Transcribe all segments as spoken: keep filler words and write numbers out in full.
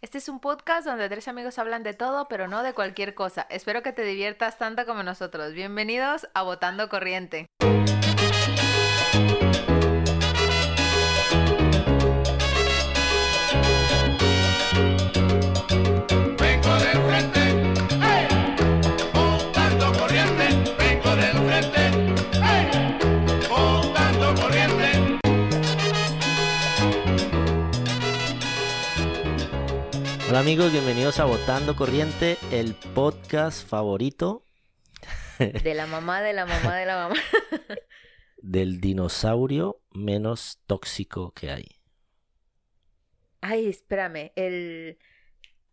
Este es un podcast donde tres amigos hablan de todo, pero no de cualquier cosa. Espero que te diviertas tanto como nosotros. Bienvenidos a Botando Corriente. Hola amigos, bienvenidos a Botando Corriente, el podcast favorito de la mamá, de la mamá, de la mamá del dinosaurio menos tóxico que hay. Ay, espérame, el,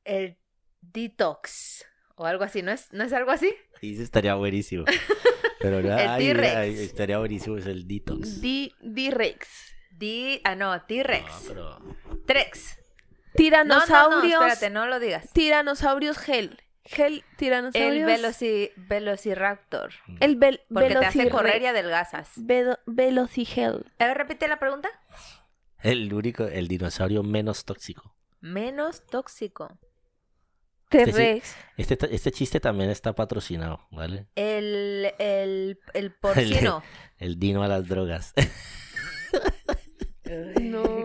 el detox o algo así, ¿no es, ¿no es algo así? Sí, estaría buenísimo. Pero ya, el T-Rex. Estaría buenísimo, es el detox. D-Rex. D, ah no, T-Rex. No, pero... Trex. Tiranosaurios. No, no, no, espérate, no lo digas. Tiranosaurios gel. Gel, tiranosaurios. El veloci, velociraptor. El vel, Porque velocirre... te hace correr y adelgazas. Ve- velocigel. A ver, repite la pregunta. El único, el dinosaurio menos tóxico. Menos tóxico. T-Rex. Este, este, este chiste también está patrocinado, ¿vale? El, el, el porcino. El, el dino a las drogas. No.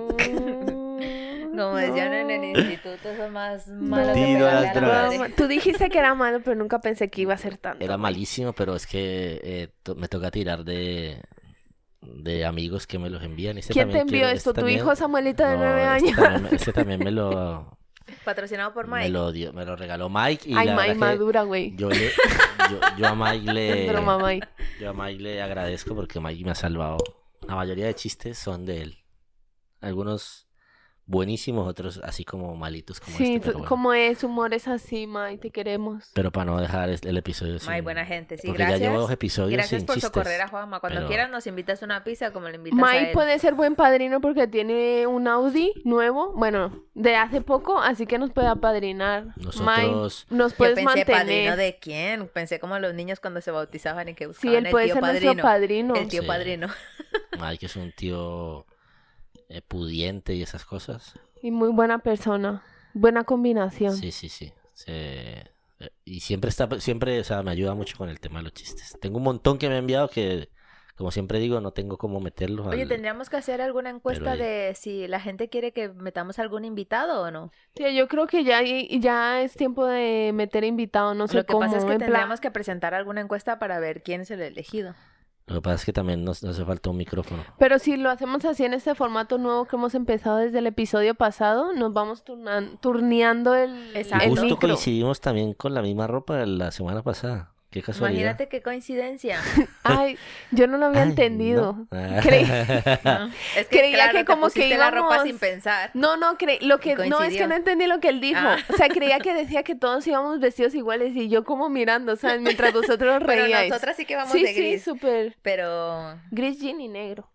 Como decían no. en el instituto, eso es más malo. No. Tú dijiste que era malo, pero nunca pensé que iba a ser tanto. Era malísimo, pero es que eh, to- me toca tirar de de amigos que me los envían. Este ¿Quién te envió quiero, esto? Este ¿Tu también... hijo Samuelito de nueve no, años? Este también, este también me lo... Patrocinado por Mike. Me lo, dio, me lo regaló Mike. Y Ay, la Mike madura, güey. Yo, yo, yo a Mike le... Broma, Mike. Yo a Mike le agradezco porque Mike me ha salvado. La mayoría de chistes son de él. Algunos... buenísimos, otros así como malitos como sí, este. Sí, bueno. Como es, humor es así, May, te queremos. Pero para no dejar el episodio sin... May, buena gente, sí, porque gracias. Porque ya llevo dos episodios gracias sin chistes. Gracias por socorrer a Juanma. Cuando pero... quieras nos invitas una pizza como le invitas May a él. May puede ser buen padrino porque tiene un Audi nuevo, bueno, de hace poco, así que nos puede apadrinar. Nosotros... May, nos puedes Yo pensé mantener. ¿Padrino de quién? Pensé como los niños cuando se bautizaban y que buscaban sí, él el puede tío ser padrino. Nuestro padrino. El tío sí. padrino. May, que es un tío... Eh, pudiente y esas cosas. Y muy buena persona. Buena combinación. Sí, sí, sí. Se... Y siempre está, siempre, o sea, me ayuda mucho con el tema de los chistes. Tengo un montón que me ha enviado que, como siempre digo, no tengo cómo meterlos. Oye, al... tendríamos que hacer alguna encuesta Pero, de si la gente quiere que metamos algún invitado o no. Sí, yo creo que ya, ya es tiempo de meter invitado, no sé cómo. Lo que cómo, pasa es que tendríamos plan... que presentar alguna encuesta para ver quién es el elegido. Lo que pasa es que también nos, nos hace falta un micrófono. Pero si lo hacemos así en este formato nuevo que hemos empezado desde el episodio pasado, nos vamos turnan, turneando el, Exacto. el micro. Justo coincidimos también con la misma ropa de la semana pasada. Qué casualidad. Imagínate qué coincidencia. Ay, yo no lo había Ay, entendido. No. Creí... no. Es que, Creía claro, que como que íbamos... la ropa sin pensar. No, no, creí... lo que no es que no entendí lo que él dijo. Ah. O sea, creía que decía que todos íbamos vestidos iguales y yo como mirando, ¿sabes? Mientras vosotros reíais. Pero nosotras sí que vamos sí, de gris. Sí, sí, súper. Pero gris jean y negro.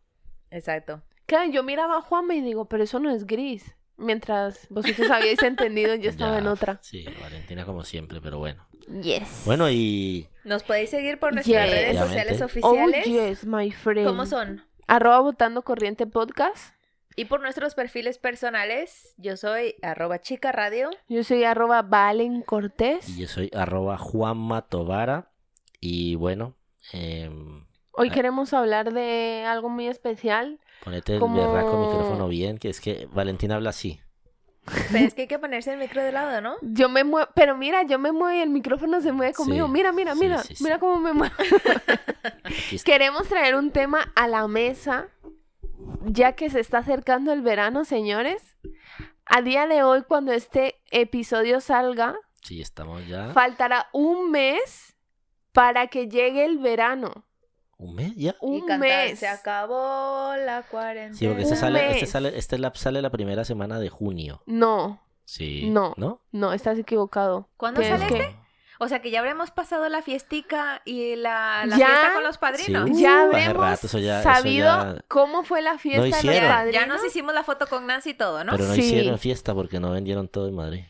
Exacto. Claro, yo miraba a Juanma y digo, pero eso no es gris. Mientras vosotros habíais entendido, yo estaba ya, en otra. Sí, Valentina como siempre, pero bueno. Yes. Bueno, y... Nos podéis seguir por nuestras yes. redes sociales oficiales. Oh, yes, my friend. ¿Cómo son? Arroba Botando Corriente Podcast. Y por nuestros perfiles personales, yo soy arroba Chica Radio. Yo soy arroba Valen Cortés. Y yo soy arroba Juanma Tovara. Y bueno... Eh... Hoy queremos hablar de algo muy especial. Ponete como... el berraco micrófono bien, que es que Valentina habla así. Pero es que hay que ponerse el micro de lado, ¿no? Yo me muevo, pero mira, yo me muevo y el micrófono se mueve conmigo. Sí, mira, mira, sí, mira, sí, sí. mira cómo me muevo. Queremos traer un tema a la mesa, ya que se está acercando el verano, señores. A día de hoy, cuando este episodio salga, sí, estamos ya. faltará un mes para que llegue el verano. ¿Un mes ya? Y un cantar, mes. Se acabó la cuarentena. Sí, porque este, sale, este, sale, este lab sale la primera semana de junio. No. Sí. No. ¿No? No, estás equivocado. ¿Cuándo sale este? Que... O sea, que ya habremos pasado la fiestica y la, la fiesta con los padrinos. Sí, uh, ya habremos rato, eso ya, sabido eso ya... cómo fue la fiesta no de los padrinos. Ya nos hicimos la foto con Nancy y todo, ¿no? Pero no sí. hicieron fiesta porque no vendieron todo en Madrid.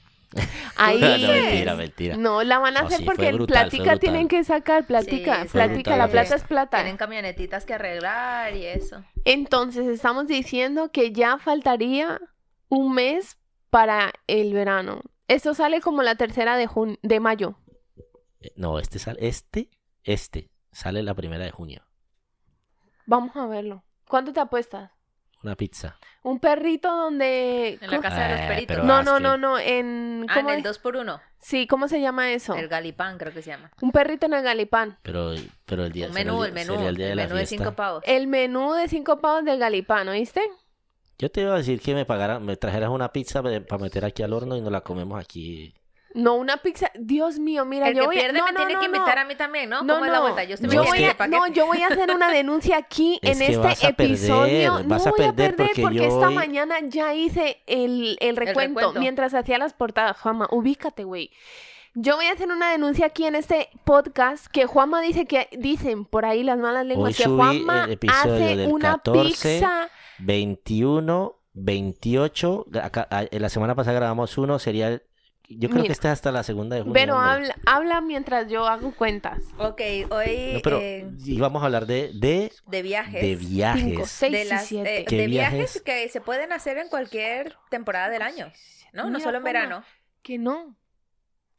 Ahí no, no, mentira, mentira. No, la van a hacer oh, sí, porque brutal, platica tienen que sacar, platica, sí, platica, brutal, la plata es plata. Tienen camionetitas que arreglar y eso. Entonces, estamos diciendo que ya faltaría un mes para el verano. Esto sale como la tercera de jun- de mayo. No, este sale, este, este sale la primera de junio. Vamos a verlo. ¿Cuánto te apuestas? Una pizza. Un perrito donde... En la casa eh, de los peritos. No, no, no, no, en... ¿cómo ah, en el dos por uno. Sí, ¿cómo se llama eso? El Galipán, creo que se llama. Un perrito en el Galipán. Pero, pero el día... Un menú, el, el menú, el, día el de menú de cinco pavos. El menú de cinco pavos del Galipán, ¿oíste? Yo te iba a decir que me pagaran, me trajeras una pizza para meter aquí al horno y nos la comemos aquí... No, una pizza... Dios mío, mira, el yo voy a... El que pierde no, me no, tiene no, que invitar no. a mí también, ¿no? No, ¿Cómo no. es la vuelta? Yo, yo, voy a... no, yo voy a hacer una denuncia aquí en este vas a episodio. Perder, vas no a voy a perder porque, porque yo esta hoy... mañana ya hice el, el, recuento, el recuento mientras hacía las portadas. Juanma, ubícate, güey. Yo voy a hacer una denuncia aquí en este podcast que Juanma dice que... Dicen por ahí las malas lenguas hoy que Juanma hace una catorce, pizza... veintiuno, veintiocho Acá, la semana pasada grabamos uno, sería... el Yo creo Mira, que está hasta la segunda de junio. Pero habla, habla mientras yo hago cuentas. Ok, hoy... No, pero eh, íbamos a hablar de... De, de viajes. De viajes. Cinco, seis de las, y siete. Eh, de viajes que se pueden hacer en cualquier temporada del año, ¿no? No solo en verano. Que no.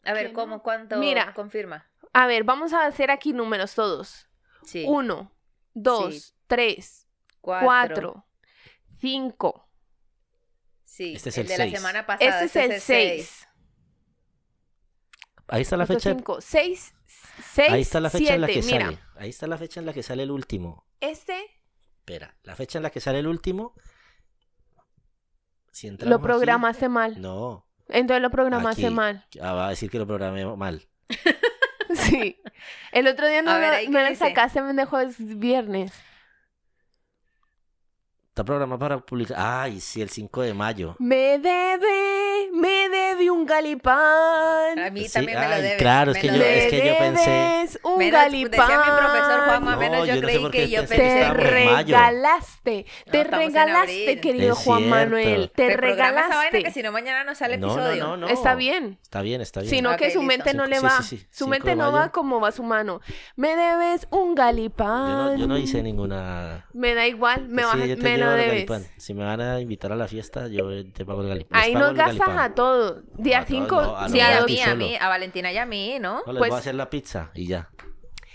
A ver, ¿cómo? ¿Cuánto? Mira, confirma. A ver, vamos a hacer aquí números todos. Sí. Uno, dos, sí. tres, cuatro, cuatro cinco. Sí, este es el, el de seis. La semana pasada. Este, este es el seis. seis. Ahí está la fecha. Cinco, seis, seis, Ahí está la fecha siete, en la que mira. sale. Ahí está la fecha en la que sale el último. Este. Espera, la fecha en la que sale el último. Si lo programaste aquí, mal. No. Entonces lo programaste aquí. mal. Ah, va a decir que lo programé mal. Sí. El otro día no a ver, lo, me lo sacaste, me dejó es viernes. Está programado para publicar. Ay, sí, el cinco de mayo. Me debe, me debe un galipán. A mí sí, también ay, me lo debes. Claro, es que, yo, es que yo pensé. Un menos, galipán. Decía mi profesor Juanma, no, menos yo, yo creí no sé que yo pensé. Te regalaste, no, te regalaste, querido es Juan cierto. Manuel. Te Reprograma regalaste. Esa vaina que si no mañana no sale no, episodio. No, no, no. Está bien. Está bien, está bien. Sino okay, que su listo. mente no le va. Sí, sí, sí. Su mente no va como va su mano. Me debes un galipán. Yo no, yo no hice ninguna. Me da igual, me bajas menos. Si me van a invitar a la fiesta, yo te pago el galipán. Ahí nos gastas a todos. Día cinco, no, a, sí, a, mí, a mí, a Valentina y a mí, ¿no? no les pues... voy a hacer la pizza y ya.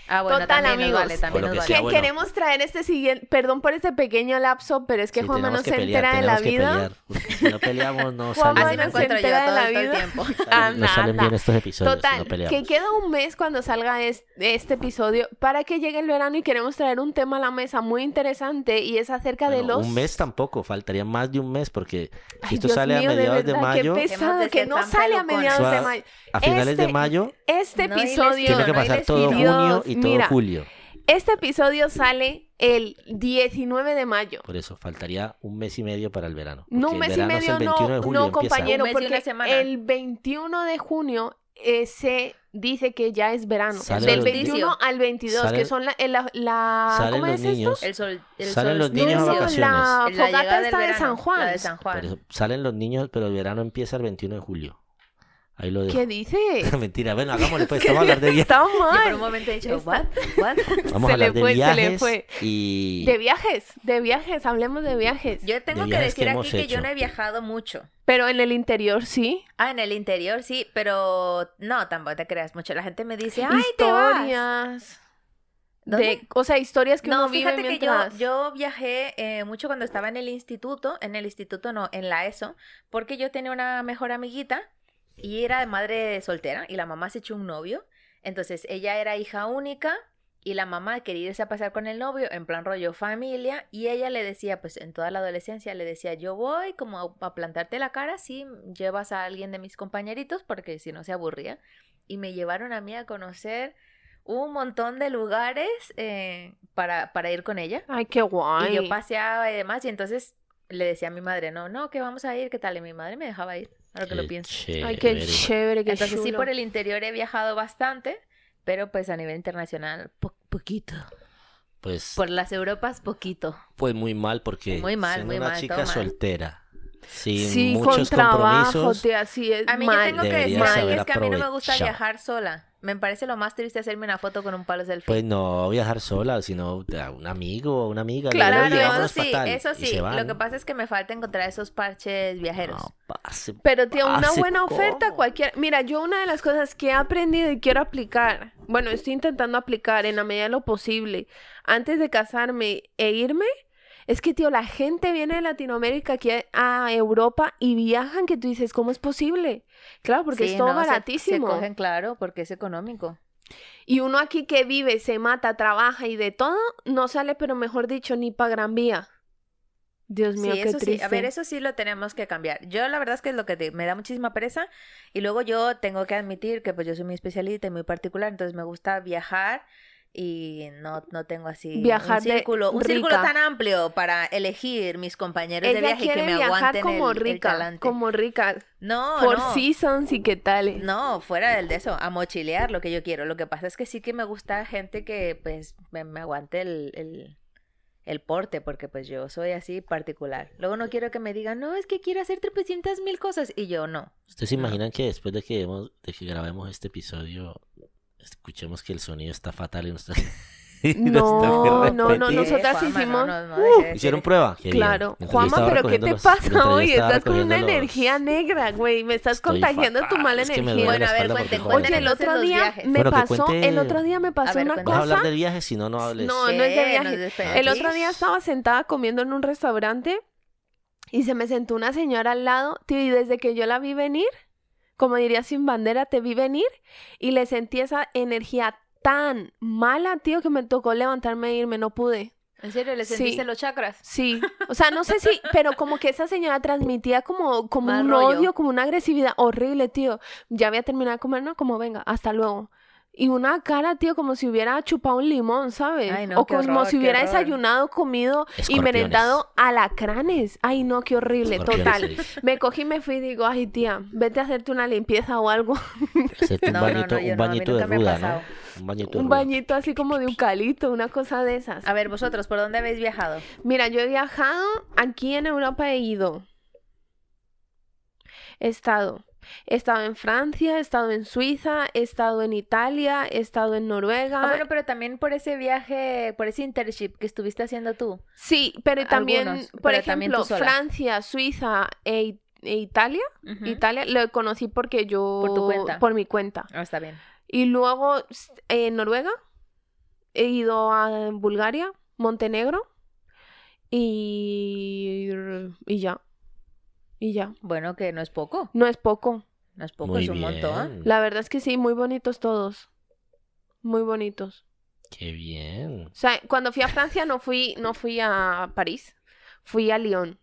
Ah, bueno, total, amigos. Vale, que vale. sea, bueno. Queremos traer este siguiente... Perdón por este pequeño lapso, pero es que sí, Juanma no se entera de la vida. Si no peleamos, no sale. Así me encuentro yo todo, todo el tiempo. Ah, no salen bien estos episodios. Total, no peleamos. Que queda un mes cuando salga es, este episodio para que llegue el verano y queremos traer un tema a la mesa muy interesante y es acerca bueno, de los... Un mes tampoco, faltaría más de un mes porque si esto Dios sale mío, a mediados de, verdad, de mayo... Qué pesado, que no sale a mediados de mayo. A finales de mayo... Este episodio... Tiene que pasar todo junio... Y todo Mira, julio. Este episodio sale el diecinueve de mayo. Por eso, faltaría un mes y medio para el verano. No, un mes y medio, no, no, compañero, porque el veintiuno de junio eh, se dice que ya es verano. Sale Del veintiuno al veintidós, sale, que son la... la, la ¿Cómo es niños, esto? El sol, el salen sol, los niños no, a vacaciones. La fogata está de San Juan. De San Juan. Eso, salen los niños, pero el verano empieza el veintiuno de julio. Ahí lo ¿Qué dices? Mentira, bueno, hagámosle pues, vamos a hablar de viajes. Está mal. Por un momento he dicho, ¿what? ¿What? Vamos a hablar de fue, viajes. Se le fue. Y... De viajes, de viajes, hablemos de viajes. Yo tengo de que decir que aquí hecho. que yo no he viajado mucho. Pero en el interior sí. Ah, en el interior sí, pero no, tampoco te creas mucho. La gente me dice, ¡ay, historias! Te vas. De, o sea, historias que no, uno vive No, fíjate mientras... que yo, yo viajé eh, mucho cuando estaba en el instituto, en el instituto no, en la ESO, porque yo tenía una mejor amiguita. Y era de madre soltera y la mamá se echó un novio. Entonces ella era hija única y la mamá quería irse a pasar con el novio en plan rollo familia. Y ella le decía, pues en toda la adolescencia le decía, yo voy como a plantarte la cara si llevas a alguien de mis compañeritos porque si no se aburría. Y me llevaron a mí a conocer un montón de lugares eh, para, para ir con ella. Ay, qué guay. Y yo paseaba y demás y entonces le decía a mi madre, no, no, que vamos a ir, qué tal. Y mi madre me dejaba ir. Ahora que qué lo pienso. Chévere. Ay, qué chévere, qué Entonces chulo. Sí, por el interior he viajado bastante, pero pues a nivel internacional, po- poquito. Pues... Por las Europas, poquito. Pues muy mal, porque... Muy mal, siendo muy una mal, chica soltera, mal. sin sí, muchos con compromisos... Trabajo, tía, sí, es a mí mal. Yo tengo que decir que es que a mí no me gusta viajar sola. Me parece lo más triste hacerme una foto con un palo selfie. Pues no viajar sola, sino a un amigo o una amiga. Claro, no, eso sí, eso sí. Lo que pasa es que me falta encontrar esos parches viajeros. No, pase, pero, tío, pase, una buena ¿cómo? Oferta cualquiera. Mira, yo una de las cosas que he aprendido y quiero aplicar, bueno, estoy intentando aplicar en la medida de lo posible, antes de casarme e irme, es que, tío, la gente viene de Latinoamérica aquí a Europa y viajan, que tú dices, ¿cómo es posible? Claro, porque sí, es todo no, baratísimo. Se, se cogen, claro, porque es económico. Y uno aquí que vive, se mata, trabaja y de todo, no sale, pero mejor dicho, ni para Gran Vía. Dios mío, sí, qué eso triste. Sí. A ver, eso sí lo tenemos que cambiar. Yo la verdad es que es lo que te, me da muchísima pereza, y luego yo tengo que admitir que pues yo soy muy especialista y muy particular, entonces me gusta viajar. Y no, no tengo así viajar un círculo, un círculo tan amplio para elegir mis compañeros ella de viaje que me aguanten como el, rica, el como rica, no, por no. Seasons y qué tal. No, fuera del de eso, a mochilear lo que yo quiero. Lo que pasa es que sí que me gusta gente que pues me, me aguante el, el, el porte, porque pues yo soy así particular. Luego no quiero que me digan, no, es que quiero hacer trescientas mil cosas y yo no. ¿Ustedes se imaginan que después de que, hemos, de que grabemos este episodio... escuchemos que el sonido está fatal y no está... y no, está no, no, nosotras Juanma, hicimos... No, no, no, uh, ¿hicieron prueba? Qué claro. Juanma, ¿pero qué te los, pasa hoy? Estás con una los... energía negra, güey. Me estás estoy contagiando fatal. Tu mala es energía. Que bueno, a ver, cuenten, cuenten. El otro día me pasó, el otro día me pasó una cosa... No hablar de viaje, si no, no hables. No, no es de viaje. El otro día estaba sentada comiendo en un restaurante y se me sentó una señora al lado, tío, y desde que yo la vi venir... como diría Sin Bandera, te vi venir y le sentí esa energía tan mala, tío, que me tocó levantarme e irme, no pude. ¿En serio? ¿Le sentiste sí. los chakras? Sí, o sea, no sé si, pero como que esa señora transmitía como, como un rollo. Odio, como una agresividad horrible, tío. Ya había terminado de comer, ¿no? Como venga, hasta luego. Y una cara, tío, como si hubiera chupado un limón, ¿sabes? Ay, no, o como horror, si hubiera desayunado, comido y merendado alacranes. Ay, no, qué horrible, total. Me cogí y me fui y digo, ay, tía, vete a hacerte una limpieza o algo. Hacerte un no, bañito, no, no, un bañito no, de ruda, ¿no? Un bañito, un bañito así como de eucalipto, una cosa de esas. A ver, vosotros, ¿por dónde habéis viajado? Mira, yo he viajado, aquí en Europa he ido. He estado... He estado en Francia, he estado en Suiza, he estado en Italia, he estado en Noruega. Ah, bueno, pero también por ese viaje, por ese internship que estuviste haciendo tú. Sí, pero también, algunos, por pero ejemplo, también Francia, Suiza e, e Italia. Uh-huh. Italia lo conocí porque yo... Por tu cuenta. Por mi cuenta. Ah, está bien. Y luego eh, en Noruega, he ido a Bulgaria, Montenegro y, y ya. Y ya. Bueno, que no es poco. No es poco. No es poco, muy es un bien. Montón. La verdad es que sí, muy bonitos todos. Muy bonitos. Qué bien. O sea, cuando fui a Francia no fui, no fui a París, fui a León.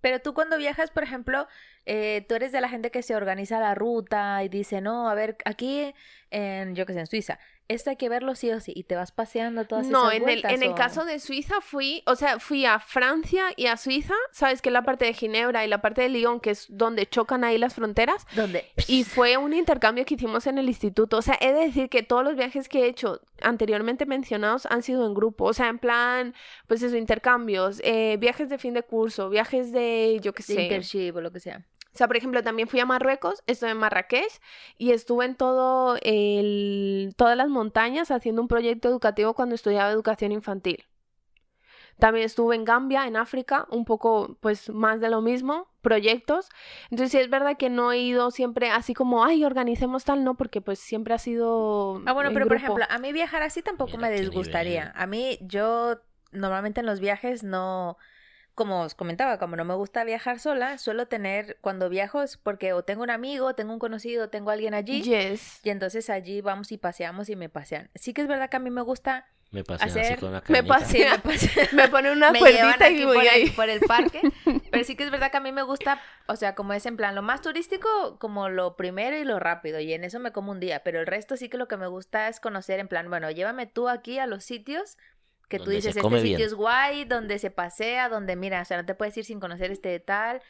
Pero tú cuando viajas, por ejemplo, eh, tú eres de la gente que se organiza la ruta y dice, no, a ver, aquí, en, yo qué sé, en Suiza, esto hay que verlo sí o sí, y te vas paseando todas no, esas vueltas. No, en el, en o... el caso de Suiza fui, o sea, fui a Francia y a Suiza, ¿sabes? Que es la parte de Ginebra y la parte de Lyon, que es donde chocan ahí las fronteras. ¿Dónde? Y fue un intercambio que hicimos en el instituto. O sea, he de decir que todos los viajes que he hecho anteriormente mencionados han sido en grupo. O sea, en plan, pues eso, intercambios, eh, viajes de fin de curso, viajes de, yo qué sé. Internship o lo que sea. O sea, por ejemplo, también fui a Marruecos, estuve en Marrakech y estuve en todo el, todas las montañas haciendo un proyecto educativo cuando estudiaba educación infantil. También estuve en Gambia, en África, un poco pues más de lo mismo, proyectos. Entonces sí es verdad que no he ido siempre así como, ay, organicemos tal, no, porque pues siempre ha sido... Ah, bueno, pero grupo. Por ejemplo, a mí viajar así tampoco me disgustaría. A mí, yo normalmente en los viajes no... Como os comentaba, como no me gusta viajar sola, suelo tener, cuando viajo es porque o tengo un amigo, tengo un conocido, tengo alguien allí. Yes. Y entonces allí vamos y paseamos y me pasean. Sí que es verdad que a mí me gusta me pasean hacer... Así con una me pasean, me, pasean... me ponen una me cuerdita y voy por ahí. El, por el parque. Pero sí que es verdad que a mí me gusta, o sea, como es en plan lo más turístico, como lo primero y lo rápido. Y en eso me como un día. Pero el resto sí que lo que me gusta es conocer en plan, bueno, llévame tú aquí a los sitios... Que tú dices, este sitio es guay, donde se pasea, donde mira, o sea, no te puedes ir sin conocer este tal.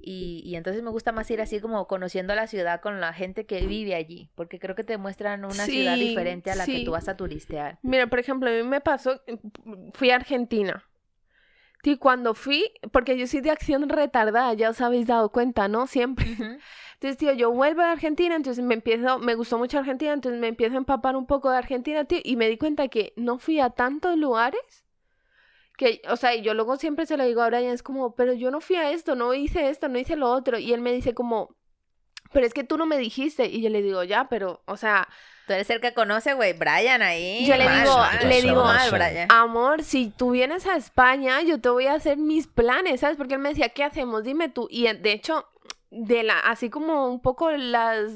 Y, y entonces me gusta más ir así como conociendo la ciudad con la gente que vive allí. Porque creo que te muestran una sí, ciudad diferente a la sí. que tú vas a turistear. Mira, por ejemplo, a mí me pasó, fui a Argentina. Y cuando fui, porque yo soy de acción retardada, ya os habéis dado cuenta, ¿no? Siempre. Uh-huh. Entonces, tío, yo vuelvo a Argentina, entonces me empiezo, me gustó mucho Argentina, entonces me empiezo a empapar un poco de Argentina, tío, y me di cuenta que no fui a tantos lugares, que, o sea, y yo luego siempre se lo digo a Bryan, es como, pero yo no fui a esto, no hice esto, no hice lo otro, y él me dice como, pero es que tú no me dijiste, y yo le digo, ya, pero, o sea... Tú eres el que conoce, güey, Bryan ahí. Yo le mal, digo, mal, le digo, mal, Bryan. Amor, si tú vienes a España, yo te voy a hacer mis planes, ¿sabes? Porque él me decía, ¿qué hacemos? Dime tú. Y de hecho, de la, así como un poco las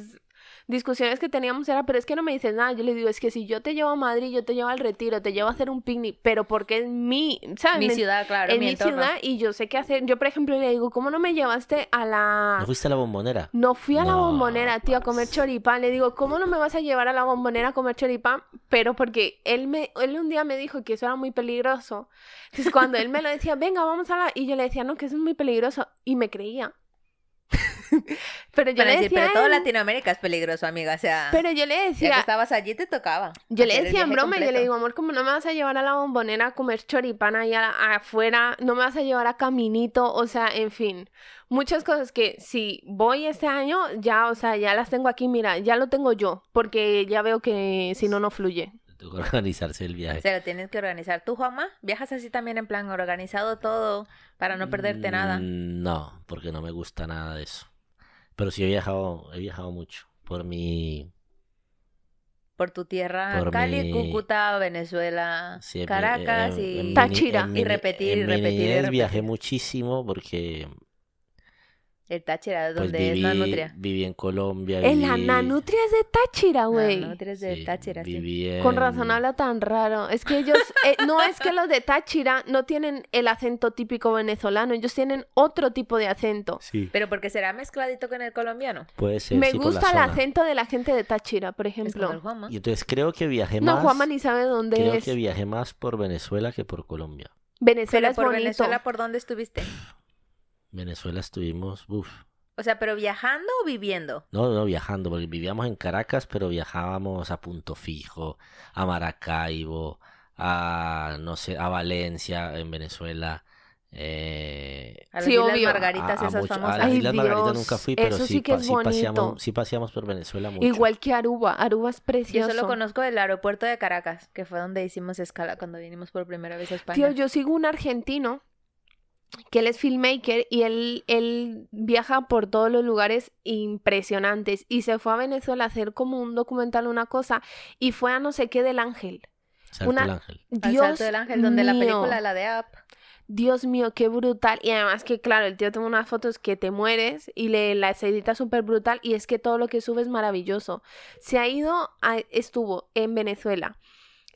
discusiones que teníamos era, pero es que no me dices nada. Yo le digo, es que si yo te llevo a Madrid, yo te llevo al Retiro, te llevo a hacer un picnic, pero porque es mi, ¿sabes? Mi ciudad, claro, es mi, mi ciudad y yo sé qué hacer. Yo, por ejemplo, le digo, ¿cómo no me llevaste a la... ¿No fuiste a la Bombonera? No fui a no. la Bombonera, tío, a comer choripán. Le digo, ¿cómo no me vas a llevar a la Bombonera a comer choripán? Pero porque él me él un día me dijo que eso era muy peligroso. Entonces, cuando él me lo decía, venga, vamos a la... Y yo le decía, no, que eso es muy peligroso. Y me creía. Pero yo pero le decía, decir, pero todo Latinoamérica es peligroso, amiga, o sea, pero yo le decía, ya que estabas allí te tocaba. Yo le decía en broma, completo. Yo le digo, amor, como no me vas a llevar a la Bombonera a comer choripán ahí a la, afuera, no me vas a llevar a Caminito, o sea, en fin, muchas cosas que si voy este año, ya, o sea, ya las tengo aquí, mira, ya lo tengo yo, porque ya veo que si no, no fluye. Tengo que organizarse el viaje. Se lo tienes que organizar. ¿Tú, Juanma, viajas así también en plan organizado todo para no perderte nada? No, porque no me gusta nada de eso. Pero sí he viajado, he viajado mucho. Por mi... Por tu tierra, por Cali, mi... Cúcuta, Venezuela, sí, Caracas en, en, y... Táchira. En, en, y repetir, en, y repetir, en mi niñez y repetir. Viajé muchísimo porque... El Táchira, donde pues viví, es Nanutria. Viví en Colombia. Viví... La Nanutria es de Táchira, güey. Nanutria es de sí, Táchira, sí. En... Con razón habla tan raro. Es que ellos, eh, no es que los de Táchira no tienen el acento típico venezolano, ellos tienen otro tipo de acento. Sí. Pero porque será mezcladito con el colombiano. Puede ser. Me sí, gusta el acento de la gente de Táchira, por ejemplo. Es como el y entonces creo que viajé más. No, Juanma ni sabe dónde creo es. Creo que viajé más por Venezuela que por Colombia. Venezuela pero es por bonito. Venezuela, ¿por dónde estuviste? Venezuela estuvimos, uff. O sea, ¿pero viajando o viviendo? No, no, viajando, porque vivíamos en Caracas, pero viajábamos a Punto Fijo, a Maracaibo, a, no sé, a Valencia, en Venezuela. Eh... A las sí, Islas obvio. Margaritas, a, a esas mucho, famosas. A las Islas Margaritas nunca fui, pero sí, sí, pa, sí, paseamos, sí paseamos por Venezuela mucho. Igual que Aruba, Aruba es precioso. Yo solo conozco el aeropuerto de Caracas, que fue donde hicimos escala cuando vinimos por primera vez a España. Tío, yo sigo un argentino que él es filmmaker y él, él viaja por todos los lugares impresionantes y se fue a Venezuela a hacer como un documental, una cosa, y fue a no sé qué del Ángel. Salto una... del Ángel. Dios Al Salto del Ángel, donde mío. La película, la de Up. Dios mío, qué brutal. Y además que, claro, el tío toma unas fotos que te mueres y le, las edita súper brutal y es que todo lo que sube es maravilloso. Se ha ido, a... estuvo en Venezuela.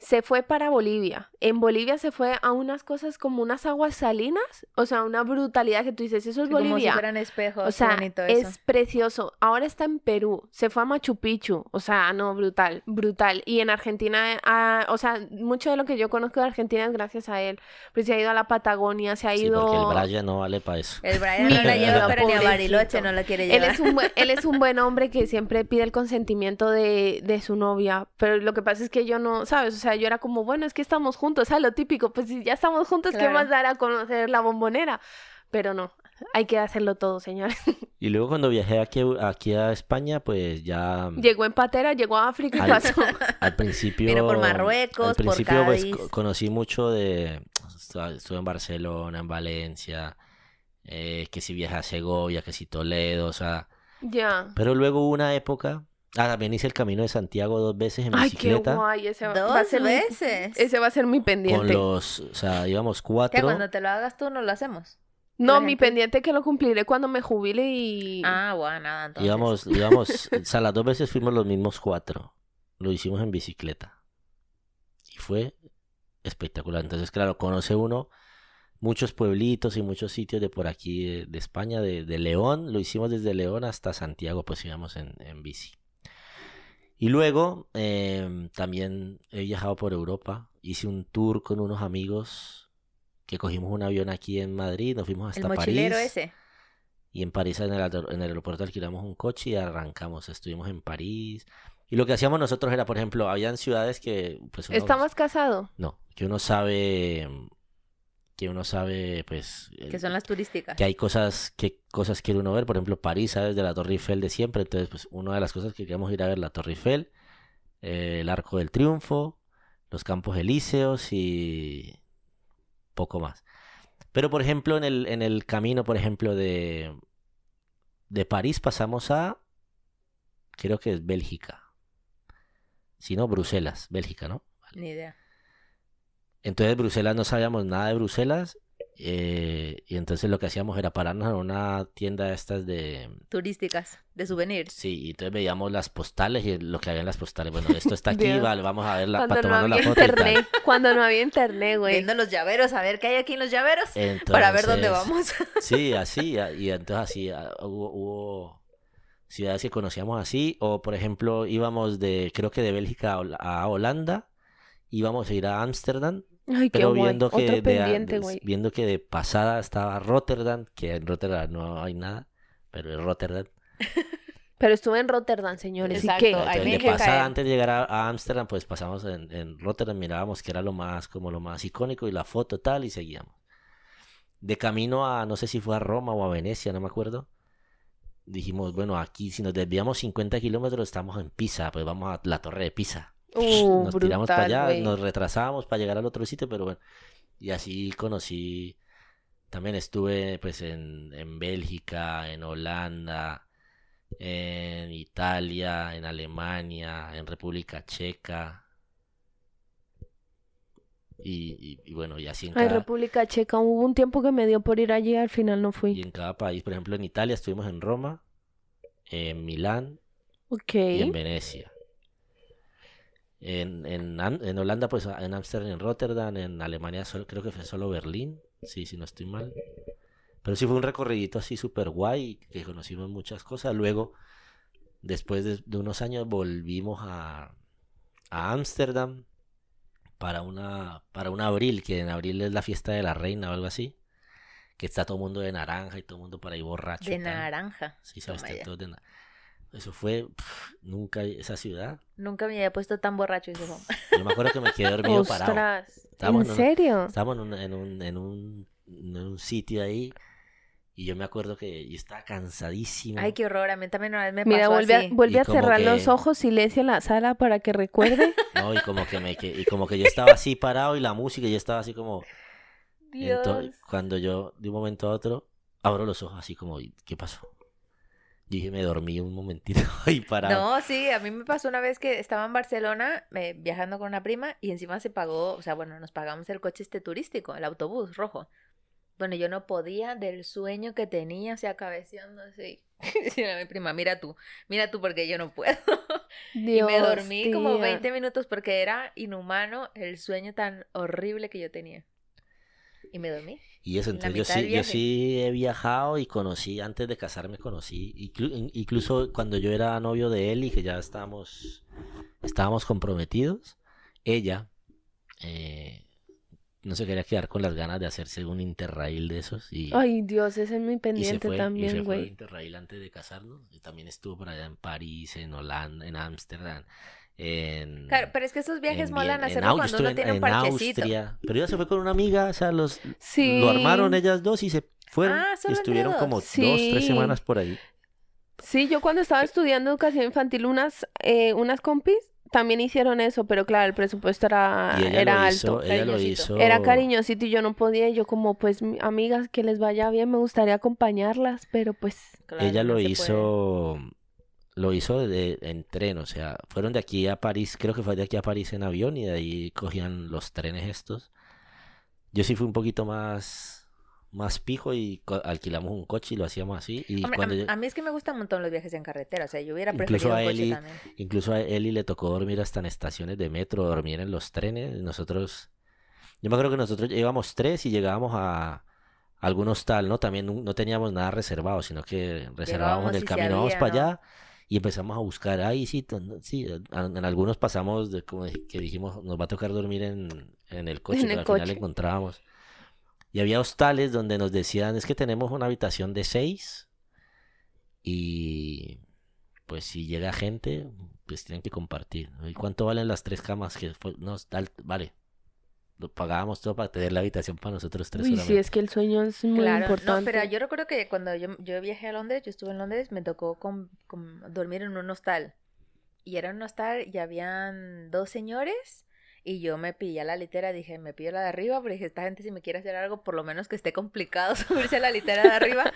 Se fue para Bolivia. En Bolivia se fue a unas cosas como unas aguas salinas. O sea, una brutalidad que tú dices, eso es sí, Bolivia. Como si fueran espejos. O sea, es eso. Precioso. Ahora está en Perú. Se fue a Machu Picchu. O sea, no, brutal, brutal. Y en Argentina, a, o sea, mucho de lo que yo conozco de Argentina es gracias a él. Pues se ha ido a la Patagonia, se ha ido... Sí, porque el Bryan no vale para eso. El Bryan no la lleva, pero ni a Bariloche no la quiere llevar. Él es, un buen, él es un buen hombre que siempre pide el consentimiento de, de su novia. Pero lo que pasa es que yo no, ¿sabes? O sea, yo era como, bueno, es que estamos juntos, ¿sabes? Lo típico, pues si ya estamos juntos, claro. ¿Qué más dará a conocer la Bombonera? Pero no, hay que hacerlo todo, señores. Y luego cuando viajé aquí, aquí a España, pues ya... Llegó en patera, llegó a África y pasó. Al principio... Vino por Marruecos, al principio, por Cádiz. Pues, conocí mucho de... Estuve en Barcelona, en Valencia, eh, que si viajé a Segovia, que si Toledo, o sea... Ya. Pero luego hubo una época... Ah, también hice el Camino de Santiago dos veces en bicicleta. Ay, qué guay, ese va, ¿Dos va a ser veces? Mi, ese va a ser mi pendiente. Con los, o sea, íbamos cuatro. Que cuando te lo hagas tú no lo hacemos. No, mi pendiente que lo cumpliré cuando me jubile y... Ah, bueno, nada, entonces. Íbamos, íbamos, o sea, las dos veces fuimos los mismos cuatro. Lo hicimos en bicicleta. Y fue espectacular. Entonces, claro, conoce uno muchos pueblitos y muchos sitios de por aquí, de, de España, de, de León. Lo hicimos desde León hasta Santiago, pues íbamos en, en bici. Y luego eh, también he viajado por Europa, hice un tour con unos amigos que cogimos un avión aquí en Madrid, nos fuimos hasta París. El mochilero ese. Y en París en el, en el aeropuerto alquilamos un coche y arrancamos, estuvimos en París. Y lo que hacíamos nosotros era, por ejemplo, habían ciudades que... Pues, uno, ¿estamos casados? No, que uno sabe... que uno sabe, pues... Que son las turísticas. Que hay cosas que cosas quiere uno ver. Por ejemplo, París, ¿sabes? De la Torre Eiffel de siempre. Entonces, pues, una de las cosas que queremos ir a ver, la Torre Eiffel, eh, el Arco del Triunfo, los Campos Elíseos y poco más. Pero, por ejemplo, en el, en el camino, por ejemplo, de, de París pasamos a, creo que es Bélgica. Si no, Bruselas. Bélgica, ¿no? Vale. Ni idea. Entonces, Bruselas, no sabíamos nada de Bruselas. Eh, y entonces lo que hacíamos era pararnos en una tienda de estas de... Turísticas, de souvenirs. Sí, y entonces veíamos las postales y lo que había en las postales. Bueno, esto está aquí, vale, vamos a ver la, para tomarnos no la foto internet, y tal. Cuando no había internet, güey. Viendo los llaveros, a ver qué hay aquí en los llaveros, entonces, para ver dónde vamos. Sí, así, y entonces así hubo, hubo ciudades que conocíamos así. O, por ejemplo, íbamos de, creo que de Bélgica a Holanda, íbamos a ir a Ámsterdam. Ay, pero viendo que, de, de, viendo que de pasada estaba Rotterdam, que en Rotterdam no hay nada, pero es Rotterdam. Pero estuve en Rotterdam, señores. Exacto. ¿Y entonces, de que pasada, caer. Antes de llegar a Ámsterdam, pues pasamos en, en Rotterdam, mirábamos que era lo más, como lo más icónico, y la foto tal, y seguíamos. De camino a, no sé si fue a Roma o a Venecia, no me acuerdo. Dijimos, bueno, aquí si nos desviamos cincuenta kilómetros, estamos en Pisa, pues vamos a la torre de Pisa. Uh, nos brutal, tiramos para allá, wey. Nos retrasábamos para llegar al otro sitio, pero bueno, y así conocí, también estuve pues en, en Bélgica, en Holanda, en Italia, en Alemania, en República Checa, y, y, y bueno, y así en cada... Ay, República Checa, hubo un tiempo que me dio por ir allí, al final no fui. Y en cada país, por ejemplo en Italia estuvimos en Roma, en Milán, okay. Y en Venecia. En, en, en Holanda, pues en Ámsterdam, en Rotterdam, en Alemania, solo, creo que fue solo Berlín, sí, si no estoy mal. Pero sí fue un recorridito así súper guay, que conocimos muchas cosas. Luego, después de, de unos años, volvimos a Ámsterdam para una para un abril, que en abril es la fiesta de la reina o algo así, que está todo el mundo de naranja y todo el mundo por ahí borracho. De naranja. Sí, sabes, está todo de naranja. Eso fue, pff, nunca, esa ciudad. Nunca me había puesto tan borracho ese momento. Yo me acuerdo que me quedé dormido parado. Estábamos ¿En, ¿En serio? Estábamos en un, en, un, en, un, en un sitio ahí y yo me acuerdo que yo estaba cansadísimo. Ay, qué horror, a mí también una vez me pasó. Mira, volví así. A, volví a cerrar que... los ojos, silencio en la sala para que recuerde. No, y como que, me, que, y como que yo estaba así parado y la música, yo estaba así como... Dios. Entonces, cuando yo, de un momento a otro, abro los ojos así como, ¿qué pasó? Yo dije, me dormí un momentito y parado. No, sí, a mí me pasó una vez que estaba en Barcelona eh, viajando con una prima y encima se pagó, o sea, bueno, nos pagamos el coche este turístico, el autobús rojo. Bueno, yo no podía del sueño que tenía, o sea, cabeceando así. Sí, a mi prima, mira tú, mira tú porque yo no puedo. Dios, y me dormí tía. Como veinte minutos porque era inhumano el sueño tan horrible que yo tenía. Y me dormí. Y eso, entonces yo sí, yo sí he viajado y conocí, antes de casarme conocí, inclu- incluso cuando yo era novio de él y que ya estábamos, estábamos comprometidos, ella eh, no se quería quedar con las ganas de hacerse un interrail de esos. Y, ay, Dios, ese es mi pendiente fue, también, güey. Y se fue el interrail antes de casarnos, y también estuvo por allá en París, en Holanda, en Ámsterdam. En, claro, pero es que esos viajes en, molan hacerlo cuando uno en, tiene un parchecito. En Austria, pero ella se fue con una amiga, o sea, los sí. Lo armaron ellas dos y se fueron. Ah, y estuvieron como sí. dos, tres semanas por ahí. Sí, yo cuando estaba estudiando educación infantil, unas, eh, unas compis también hicieron eso, pero claro, el presupuesto era, era hizo, alto. Ella lo hizo. Era cariñosito y yo no podía, yo como pues amigas que les vaya bien, me gustaría acompañarlas, pero pues... Claro, ella no lo hizo... Puede. Lo hizo de, de, en tren, o sea, fueron de aquí a París, creo que fue de aquí a París en avión y de ahí cogían los trenes estos. Yo sí fui un poquito más, más pijo y co- alquilamos un coche y lo hacíamos así. Y hombre, cuando a, yo... a mí es que me gustan un montón los viajes en carretera, o sea, yo hubiera preferido incluso a un coche Eli, también. Incluso a Eli le tocó dormir hasta en estaciones de metro, dormir en los trenes. Nosotros, yo me acuerdo que nosotros íbamos tres y llegábamos a... algún hostal, ¿no? También no, no teníamos nada reservado, sino que reservábamos en el camino, vamos para allá... Y empezamos a buscar, ahí sí, sí, en algunos pasamos, de, como que dijimos, nos va a tocar dormir en, en el coche, en pero el al coche. Final encontrábamos. Y había hostales donde nos decían, es que tenemos una habitación de seis, y pues si llega gente, pues tienen que compartir. ¿Y cuánto valen las tres camas? Que fue, no, tal, vale, pagábamos todo para tener la habitación para nosotros tres. Uy, sí, es que el sueño es muy claro, importante. No, pero yo recuerdo que cuando yo, yo viajé a Londres, yo estuve en Londres, me tocó con, con, dormir en un hostal. Y era un hostal y habían dos señores y yo me pillé la litera, dije, me pillo la de arriba, porque dije, esta gente si me quiere hacer algo, por lo menos que esté complicado subirse a la litera de arriba,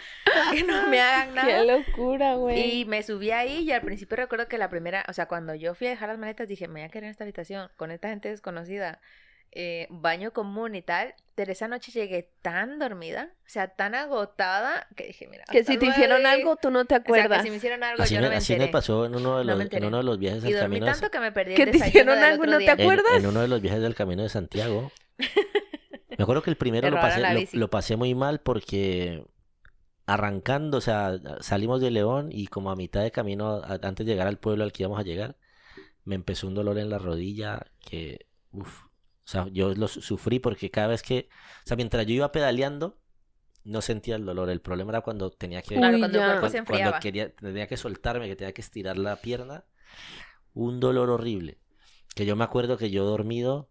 que no me hagan nada. ¡Qué locura, güey! Y me subí ahí y al principio recuerdo que la primera, o sea, cuando yo fui a dejar las maletas, dije, me voy a quedar en esta habitación con esta gente desconocida. Eh, baño común y tal, pero esa noche llegué tan dormida, o sea, tan agotada, que dije, mira, que si te hicieron algo, tú no te acuerdas. O sea, que si me hicieron algo, así yo no, no me así enteré. Así me pasó en uno de los, no en uno de los viajes del camino. Y dormí tanto que me perdí el desayuno. Que te hicieron algo, ¿no te acuerdas? En, en uno de los viajes del camino de Santiago. Me acuerdo que el primero lo pasé, lo, lo pasé muy mal porque arrancando, o sea, salimos de León y como a mitad de camino, a, antes de llegar al pueblo al que íbamos a llegar, me empezó un dolor en la rodilla que, uff. O sea, yo lo sufrí porque cada vez que... O sea, mientras yo iba pedaleando, no sentía el dolor. El problema era cuando tenía que... Uy, claro, cuando el cuerpo se enfriaba. Cuando quería, tenía que soltarme, que tenía que estirar la pierna. Un dolor horrible. Que yo me acuerdo que yo dormido,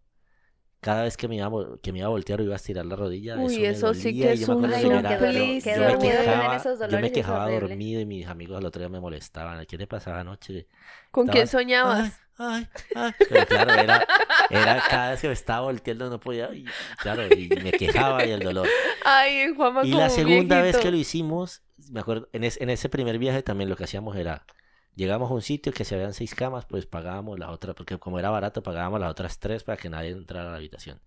cada vez que me iba a, que me iba a voltear o iba a estirar la rodilla... Uy, eso, eso sí que es un... Yo me quejaba dormido y mis amigos al otro día me molestaban. ¿Qué te pasaba anoche? ¿Con quién soñabas? Ay, Ay, ay. Pero claro, era, era cada vez que me estaba volteando no podía, y, claro, y me quejaba y el dolor. Ay, Juanma, y la segunda viejito. Vez que lo hicimos, me acuerdo, en, es, en ese primer viaje también lo que hacíamos era, llegamos a un sitio que se habían seis camas, pues pagábamos las otras, porque como era barato pagábamos las otras tres para que nadie entrara a la habitación.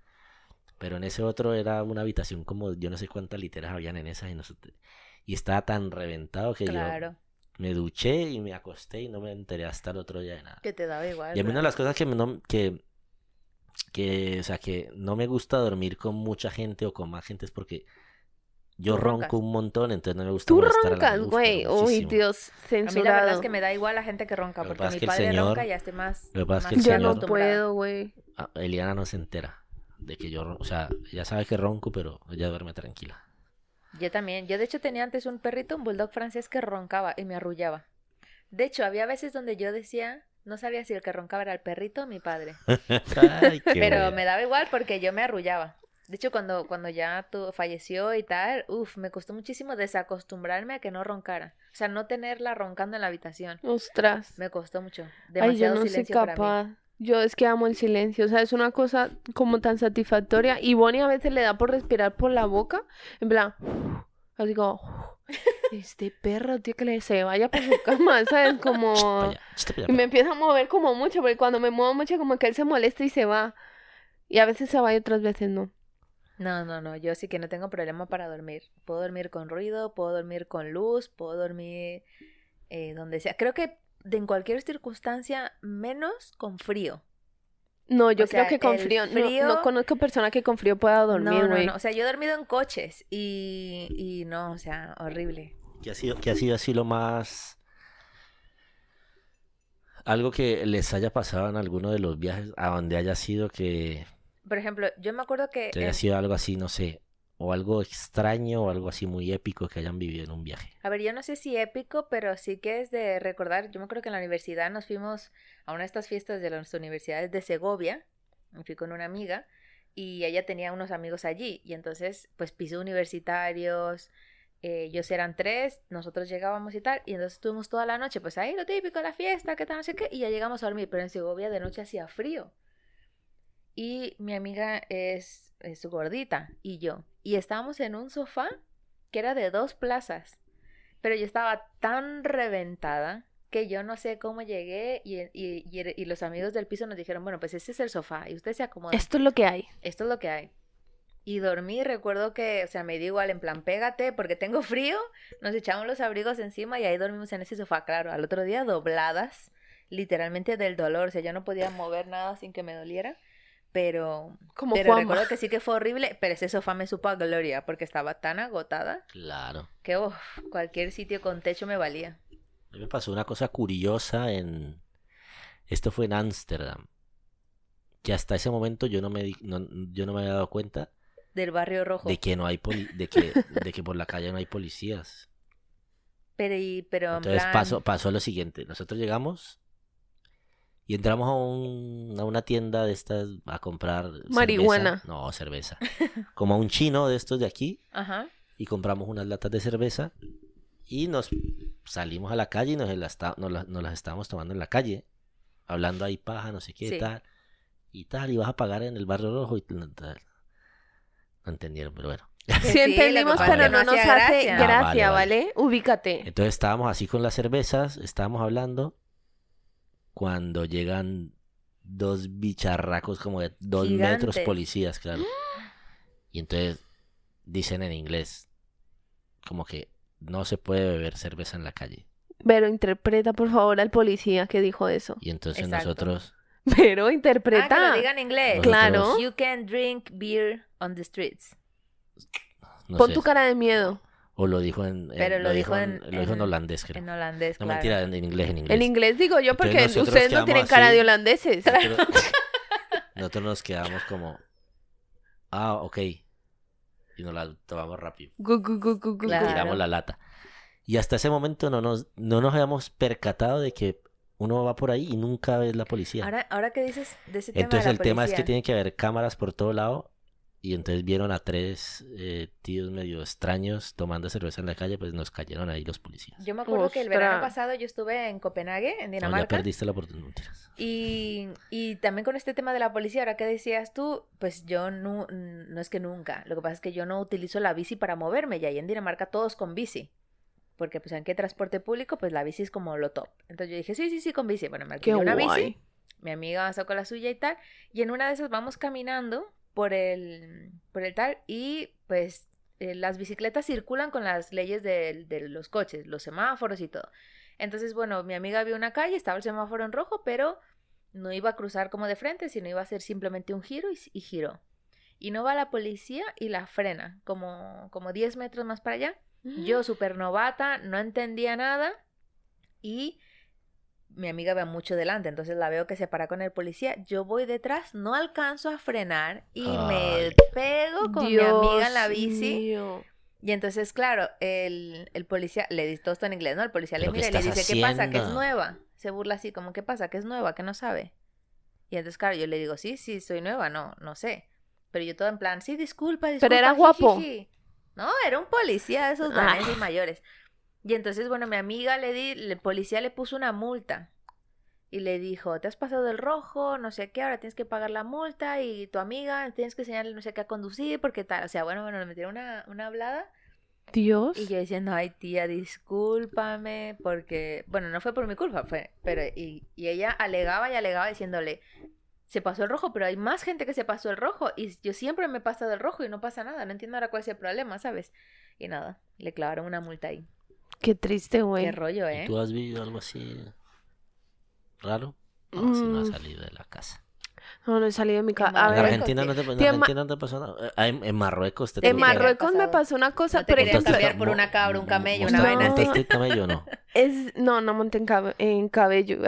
Pero en ese otro era una habitación como, yo no sé cuántas literas habían en esas y, nosotros, y estaba tan reventado que claro. yo... Me duché y me acosté y no me enteré hasta el otro día de nada. Que te daba igual. Y a mí una de las cosas que no, que, que, o sea, que no me gusta dormir con mucha gente o con más gente es porque yo ronco roncas? un montón, entonces no me gusta molestar a la gente. Tú roncas, güey. Uy, Dios, censurado. A mí la verdad es que me da igual la gente que ronca, porque mi padre ronca y ya esté más... Lo que pasa es que el señor... Yo no puedo, güey. Eliana no se entera de que yo ronco. O sea, ella sabe que ronco, pero ella duerme tranquila. Yo también. Yo, de hecho, tenía antes un perrito, un bulldog francés que roncaba y me arrullaba. De hecho, había veces donde yo decía, no sabía si el que roncaba era el perrito o mi padre. Ay, qué Pero buena. Me daba igual porque yo me arrullaba. De hecho, cuando, cuando ya tu, falleció y tal, uff, me costó muchísimo desacostumbrarme a que no roncara. O sea, no tenerla roncando en la habitación. ¡Ostras! Me costó mucho. Demasiado Ay, yo no silencio soy capaz. Para mí. Yo es que amo el silencio, o sea, es una cosa como tan satisfactoria. Y Bonnie a veces le da por respirar por la boca, en plan, así como, este perro, tío, que le se vaya por su cama, ¿sabes? Como, y me empieza a mover como mucho, porque cuando me muevo mucho como que él se molesta y se va. Y a veces se va y otras veces no. No, no, no, yo sí que no tengo problema para dormir. Puedo dormir con ruido, puedo dormir con luz, puedo dormir eh, donde sea. Creo que... De en cualquier circunstancia, menos con frío. No, yo o creo sea, que con frío, frío... No, no conozco persona que con frío pueda dormir, güey. No, no, no, o sea, yo he dormido en coches y, y no, o sea, horrible. ¿Qué ha sido, qué ha sido así lo más... Algo que les haya pasado en alguno de los viajes a donde haya sido que... Por ejemplo, yo me acuerdo que... Que haya en... sido algo así, no sé... O algo extraño o algo así muy épico que hayan vivido en un viaje. A ver, yo no sé si épico, pero sí que es de recordar. Yo me acuerdo que en la universidad nos fuimos a una de estas fiestas de las universidades de Segovia. Me fui con una amiga y ella tenía unos amigos allí. Y entonces, pues, piso universitarios, eh, ellos eran tres, nosotros llegábamos y tal. Y entonces estuvimos toda la noche, pues ahí lo típico, la fiesta, qué tal, no sé qué. Y ya llegamos a dormir, pero en Segovia de noche hacía frío. Y mi amiga es, es gordita y yo. Y estábamos en un sofá que era de dos plazas. Pero yo estaba tan reventada que yo no sé cómo llegué. Y, y, y, y los amigos del piso nos dijeron, bueno, pues este es el sofá. Y usted se acomoda. Esto es lo que hay. Esto es lo que hay. Y dormí, recuerdo que, o sea, me di igual en plan, pégate porque tengo frío. Nos echamos los abrigos encima y ahí dormimos en ese sofá. Claro, al otro día dobladas, literalmente del dolor. O sea, yo no podía mover nada sin que me doliera. Pero, Como pero recuerdo que sí que fue horrible, pero ese sofá me supo a gloria porque estaba tan agotada. Claro. Que oh, cualquier sitio con techo me valía. A mí me pasó una cosa curiosa en... Esto fue en Ámsterdam. Que hasta ese momento yo no me, di... no, yo no me había dado cuenta... Del barrio rojo. De que, no hay poli... de que, de que por la calle no hay policías. Pero, y, pero Entonces en plan... pasó, pasó lo siguiente. Nosotros llegamos... Y entramos a, un, a una tienda de estas a comprar... Marihuana. Cerveza. No, cerveza. Como a un chino de estos de aquí. Ajá. Y compramos unas latas de cerveza. Y nos salimos a la calle y nos, elasta, nos, la, nos las estábamos tomando en la calle. Hablando ahí paja, no sé qué, sí. tal. Y tal, y vas a pagar en el Barrio Rojo. Y no, tal. No entendieron, pero bueno. Sí, sí entendimos, pero no nos hace gracia, gracia ah, vale, vale. ¿vale? Ubícate. Entonces estábamos así con las cervezas, estábamos hablando... Cuando llegan dos bicharracos como de dos Gigantes. metros policías, claro. Y entonces dicen en inglés, como que no se puede beber cerveza en la calle. Pero interpreta, por favor, al policía que dijo eso. Y entonces Exacto. nosotros... Pero interpreta. Ah, que lo digan en inglés. Nosotros, claro. You can drink beer on the streets. No Pon sé. tu cara de miedo. O lo dijo en, en Pero lo, lo dijo en, en, lo dijo en holandés, creo. En holandés, No, claro. mentira, en inglés, en inglés. En inglés digo yo porque ustedes no tienen así, cara de holandeses. Nosotros, nosotros nos quedamos como, ah, ok. Y nos la tomamos rápido. Gu, gu, gu, gu, claro. Y tiramos la lata. Y hasta ese momento no nos, no nos habíamos percatado de que uno va por ahí y nunca ves la policía. Ahora, ahora que dices de ese tema Entonces de la el policía. tema es que tiene que haber cámaras por todo lado. Y entonces vieron a tres eh, tíos medio extraños tomando cerveza en la calle, pues nos cayeron ahí los policías. Yo me acuerdo Ostras. que el verano pasado yo estuve en Copenhague, en Dinamarca. No, ya perdiste la oportunidad. Y, y también con este tema de la policía, ahora que decías tú, pues yo no, no es que nunca. Lo que pasa es que yo no utilizo la bici para moverme, y ahí en Dinamarca todos con bici. Porque pues en qué transporte público, pues la bici es como lo top. Entonces yo dije, sí, sí, sí, con bici. Bueno, me alquilé una guay. bici, mi amiga sacó la suya y tal. Y en una de esas vamos caminando... Por el, por el tal, y pues eh, las bicicletas circulan con las leyes de, de los coches, los semáforos y todo. Entonces, bueno, mi amiga vio una calle, estaba el semáforo en rojo, pero no iba a cruzar como de frente, sino iba a hacer simplemente un giro y, y giró. Y no va la policía y la frena, como, como diez metros más para allá. Mm. Yo, súper novata, no entendía nada y... Mi amiga va mucho delante, entonces la veo que se para con el policía. Yo voy detrás, no alcanzo a frenar y Ay, me pego con Dios mi amiga en la bici. Mío. Y entonces, claro, el, el policía, le dice todo esto en inglés, ¿no? El policía le mira y le dice, haciendo? ¿qué pasa? ¿Que es nueva? Se burla así, como, ¿qué pasa? ¿Que es nueva? ¿Que no sabe? Y entonces, claro, yo le digo, sí, sí, soy nueva, no, no sé. Pero yo todo en plan, sí, disculpa, disculpa. Pero era guapo. Jiji. No, era un policía de esos daneses mayores. Y entonces, bueno, mi amiga le di, el policía le puso una multa y le dijo, te has pasado el rojo, no sé qué, ahora tienes que pagar la multa y tu amiga tienes que enseñarle no sé qué a conducir porque tal, o sea, bueno, bueno, le metieron una, una hablada. Dios. Y yo diciendo, ay tía, discúlpame porque, bueno, no fue por mi culpa, fue, pero, y, y ella alegaba y alegaba diciéndole, se pasó el rojo, pero hay más gente que se pasó el rojo y yo siempre me he pasado el rojo y no pasa nada, no entiendo ahora cuál es el problema, ¿sabes? Y nada, le clavaron una multa ahí. Qué triste, güey. Qué rollo, ¿eh? ¿Tú has vivido algo así raro? No, mm. si no has salido de la casa. No, no he salido de mi casa. En, en Argentina no te, en Argentina no te pasó nada. En, en Marruecos te En te Marruecos me pasó una cosa. No te querías cambiar por una cabra, un camello, una vaina así. ¿Montaste camello o no? Es, no, no monté en, cab en cabello.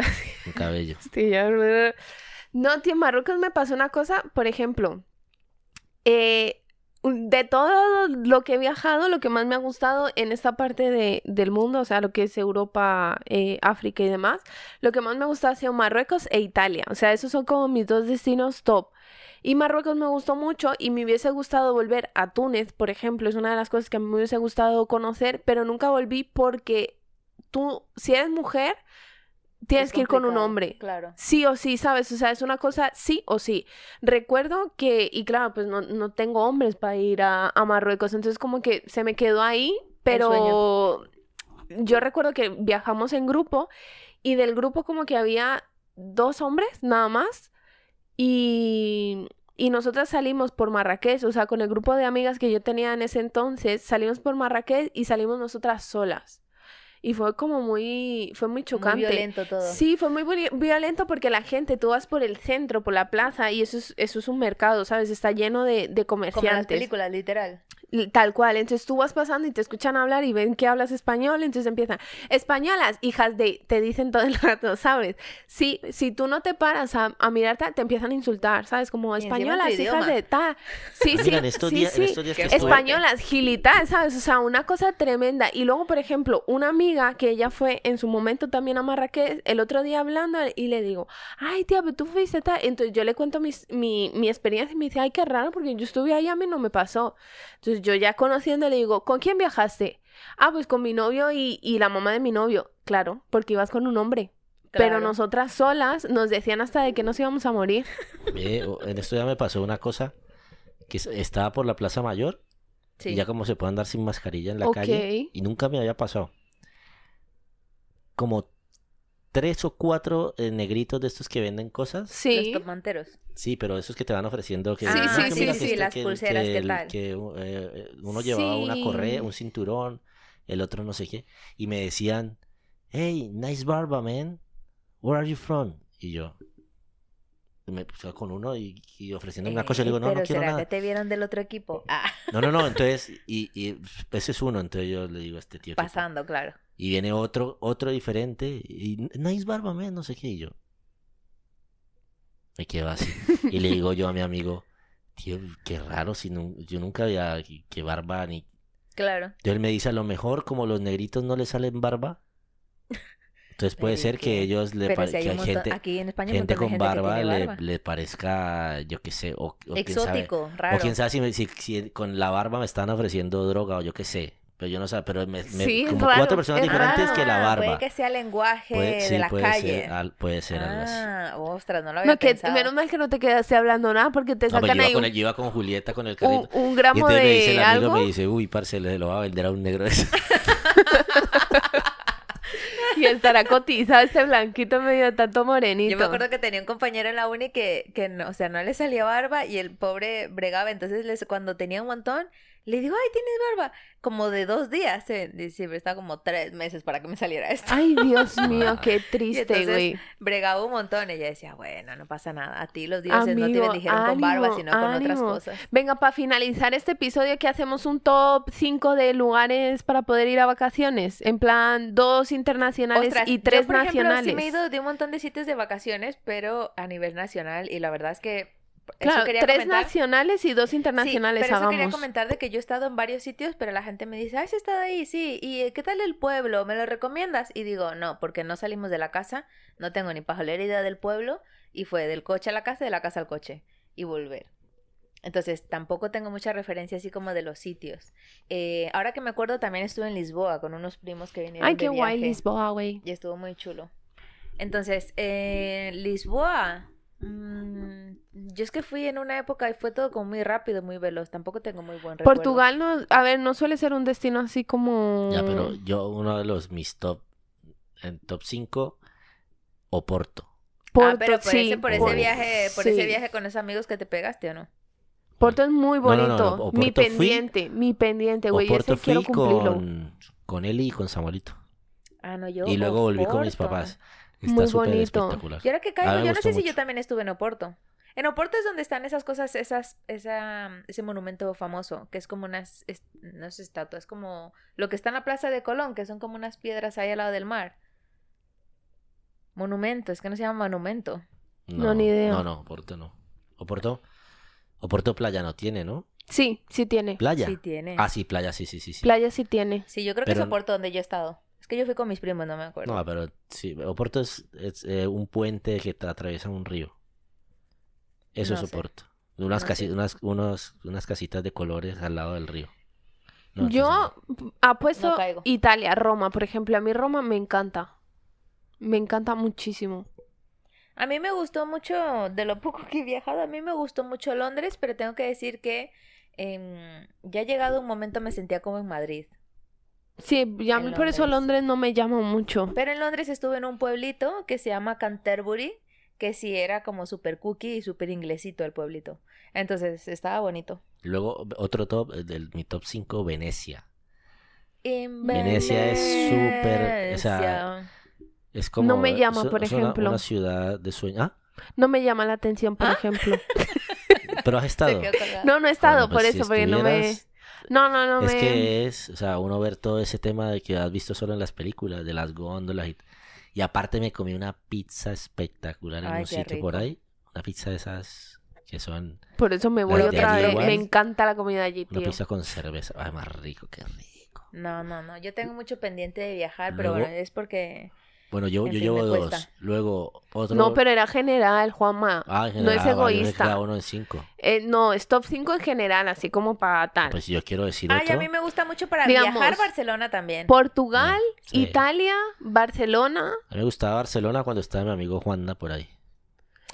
En cabello. No, tío, en Marruecos me pasó una cosa, por ejemplo, eh... de todo lo que he viajado, lo que más me ha gustado en esta parte de, del mundo, o sea, lo que es Europa, eh, África y demás, lo que más me ha gustado ha sido Marruecos e Italia. O sea, esos son como mis dos destinos top. Y Marruecos me gustó mucho y me hubiese gustado volver a Túnez, por ejemplo. Es una de las cosas que me hubiese gustado conocer, pero nunca volví porque tú, si eres mujer... Tienes que ir con un hombre, claro. Sí o sí, ¿sabes? O sea, es una cosa sí o sí. Recuerdo que, y claro, pues no, no tengo hombres para ir a, a Marruecos, entonces como que se me quedó ahí, pero yo recuerdo que viajamos en grupo y del grupo como que había dos hombres nada más y... Y nosotras salimos por Marrakech, o sea, con el grupo de amigas que yo tenía en ese entonces, salimos por Marrakech y salimos nosotras solas. Y fue como muy... Fue muy chocante. Muy violento todo. Sí, fue muy violento porque la gente... Tú vas por el centro, por la plaza... Y eso es, eso es un mercado, ¿sabes? Está lleno de, de comerciantes. Como en las películas, literal. Tal cual, entonces tú vas pasando y te escuchan hablar y ven que hablas español, entonces empiezan, españolas, hijas de, te dicen todo el rato, ¿sabes? Si, si tú no te paras a, a mirarte, te empiezan a insultar, ¿sabes? Como, españolas, hijas de ta, sí, sí, Mira, estos sí, días, sí. Estos días que españolas, gilitas, ¿sabes? O sea, una cosa tremenda. Y luego, por ejemplo, una amiga que ella fue en su momento también a Marrakech, el otro día hablando y le digo, ay tía, pero tú fuiste tal, entonces yo le cuento mis, mi, mi experiencia y me dice, ay, qué raro, porque yo estuve ahí, a mí no me pasó. Entonces yo ya conociendo le digo, ¿con quién viajaste? Ah, pues con mi novio y, y la mamá de mi novio. Claro, porque ibas con un hombre. Claro. Pero nosotras solas nos decían hasta de que nos íbamos a morir. Eh, en esto ya me pasó una cosa, que estaba por la Plaza Mayor, sí. Y ya como se puede andar sin mascarilla en la okay. calle, y nunca me había pasado. Como tres o cuatro eh, negritos de estos que venden cosas. Sí. Los tomanteros. Sí, pero esos que te van ofreciendo. Que, sí, ah, sí, que sí, sí, este, las que, pulseras, que, ¿qué tal? Que eh, uno llevaba sí. una correa, un cinturón, el otro no sé qué. Y me decían, hey, nice barba, man. Where are you from? Y yo me puse con uno y, y ofreciéndome eh, una cosa. Y le digo, no, no quiero nada. ¿Será que te vieron del otro equipo? Ah. No, no, no. Entonces, y, y ese es uno. Entonces yo le digo a este tío. Pasando, tipo, claro. Y viene otro, otro diferente, y nice barba, man, no sé qué, y yo me quedo así. Y le digo yo a mi amigo, tío, qué raro, si no, yo nunca había, qué barba, ni... Claro. Entonces él me dice, a lo mejor, como los negritos no les salen barba, entonces puede ser que, que ellos, le pare... si hay que montón... gente, aquí en España gente con gente barba, barba. Le, le parezca, yo qué sé, o, o exótico, quién sabe, raro. O quién sabe si, me, si, si con la barba me están ofreciendo droga, o yo qué sé. Pero yo no sé, pero me, me sí, como raro, cuatro personas diferentes raro. Que la barba. Puede que sea lenguaje puede, sí, de la puede calle. Ser, al, puede ser algo así. Ah, ostras, no lo había no, pensado. Que, menos mal que no te quedaste hablando nada, porque te sacan no, ahí. Con un, el, yo iba con Julieta, con el carrito. Un, un gramo de algo. Y entonces me dice el amigo, ¿algo? Me dice, uy, parce, le lo va a vender a un negro eso. Y el taracoti, ¿sabes? Ese blanquito medio tanto morenito. Yo me acuerdo que tenía un compañero en la uni que, que no, o sea, no le salía barba y el pobre bregaba. Entonces, les, cuando tenía un montón, le digo, ay, tienes barba. Como de dos días, ¿eh? Siempre estaba como tres meses para que me saliera esto. Ay, Dios mío, qué triste, entonces, güey. Bregaba un montón. Ella decía, bueno, no pasa nada. A ti los dioses amigo, no te bendijeron ánimo, con barba, sino ánimo. Con otras cosas. Venga, para finalizar este episodio, ¿qué hacemos? Un top cinco de lugares para poder ir a vacaciones. En plan, dos internacionales Ostras, y tres yo, por nacionales. Ejemplo, sí me he ido de un montón de sitios de vacaciones, pero a nivel nacional. Y la verdad es que... Claro, tres comentar. nacionales y dos internacionales, sí, pero eso hagamos. Quería comentar de que yo he estado en varios sitios, pero la gente me dice, ay, ¿has estado ahí? Sí, ¿y qué tal el pueblo? ¿Me lo recomiendas? Y digo, no, porque no salimos de la casa, no tengo ni pajolera idea del pueblo, y fue del coche a la casa, de la casa al coche, y volver. Entonces, tampoco tengo mucha referencia así como de los sitios. Eh, ahora que me acuerdo, también estuve en Lisboa con unos primos que vinieron ay, de viaje. Ay, qué guay Lisboa, güey. Y estuvo muy chulo. Entonces, eh, Lisboa... Mm, yo es que fui en una época y fue todo como muy rápido, muy veloz. Tampoco tengo muy buen recuerdo. Portugal no, a ver, no suele ser un destino así como. Ya, pero yo uno de los mis top en top cinco Oporto. Porto, ah, pero por, sí, ese, por ese viaje, por sí. ese viaje con los amigos que te pegaste, ¿o no? Porto es muy bonito. No, no, no, Oporto mi pendiente, fui, mi pendiente, güey. Oporto ese fui quiero cumplirlo. Con, con Eli y con Samuelito. Ah, no, yo. Y luego volví Oporto. Con mis papás. Está muy bonito. Y ahora que caigo, yo no sé mucho. Si yo también estuve en Oporto. En Oporto es donde están esas cosas, esas, esa, ese monumento famoso, que es como unas, es, no es estatua, es como lo que está en la Plaza de Colón, que son como unas piedras ahí al lado del mar. Monumento, es que no se llama monumento. No, no ni idea. No, no, Oporto no. Oporto, Oporto playa no tiene, ¿no? Sí, sí tiene. ¿Playa? Sí tiene. Ah, sí, playa, sí, sí, sí. sí. Playa sí tiene. Sí, yo creo pero... que es Oporto donde yo he estado. Que yo fui con mis primos, no me acuerdo. No, pero sí, Oporto es, es eh, un puente que te atraviesa un río. Eso no es Oporto. Unas, no casi, unas, unos, unas casitas de colores al lado del río. No, yo entonces... apuesto no Italia, Roma, por ejemplo. A mí Roma me encanta. Me encanta muchísimo. A mí me gustó mucho, de lo poco que he viajado, a mí me gustó mucho Londres, pero tengo que decir que eh, ya llegado un momento me sentía como en Madrid. Sí, ya por Londres. Eso Londres no me llama mucho. Pero en Londres estuve en un pueblito que se llama Canterbury, que sí era como super cookie y super inglesito el pueblito. Entonces estaba bonito. Luego otro top, del, mi top cinco, Venecia. En Venecia. Venecia es súper, o sea, es como... No me llama, es, por es ejemplo. Una, una ciudad de sueño. ¿Ah? No me llama la atención, por ¿Ah? Ejemplo. ¿Pero has estado? No, no he estado, bueno, pues por si eso, porque no me... No, no, no. Es me... que es, o sea, uno ver todo ese tema de que has visto solo en las películas, de las góndolas y... Y aparte me comí una pizza espectacular en Ay, un sitio rico. por ahí. Una pizza de esas que son... Por eso me voy otra vez. Igual. Me encanta la comida allí, tío. Una pizza con cerveza. Ay, más rico, qué rico. No, no, no. Yo tengo mucho pendiente de viajar, Luego... pero bueno, es porque... Bueno, yo, yo llevo dos. Cuesta. Luego otro. No, pero era general, Juanma. Ah, en general. No es egoísta. Vale, uno en cinco. Eh, no, es top cinco en general, así como para tal. Pues yo quiero decir otro. Ay, a mí me gusta mucho para Digamos, viajar Barcelona también. Portugal, sí. Italia, Barcelona. A mí me gustaba Barcelona cuando estaba mi amigo Juanma por ahí.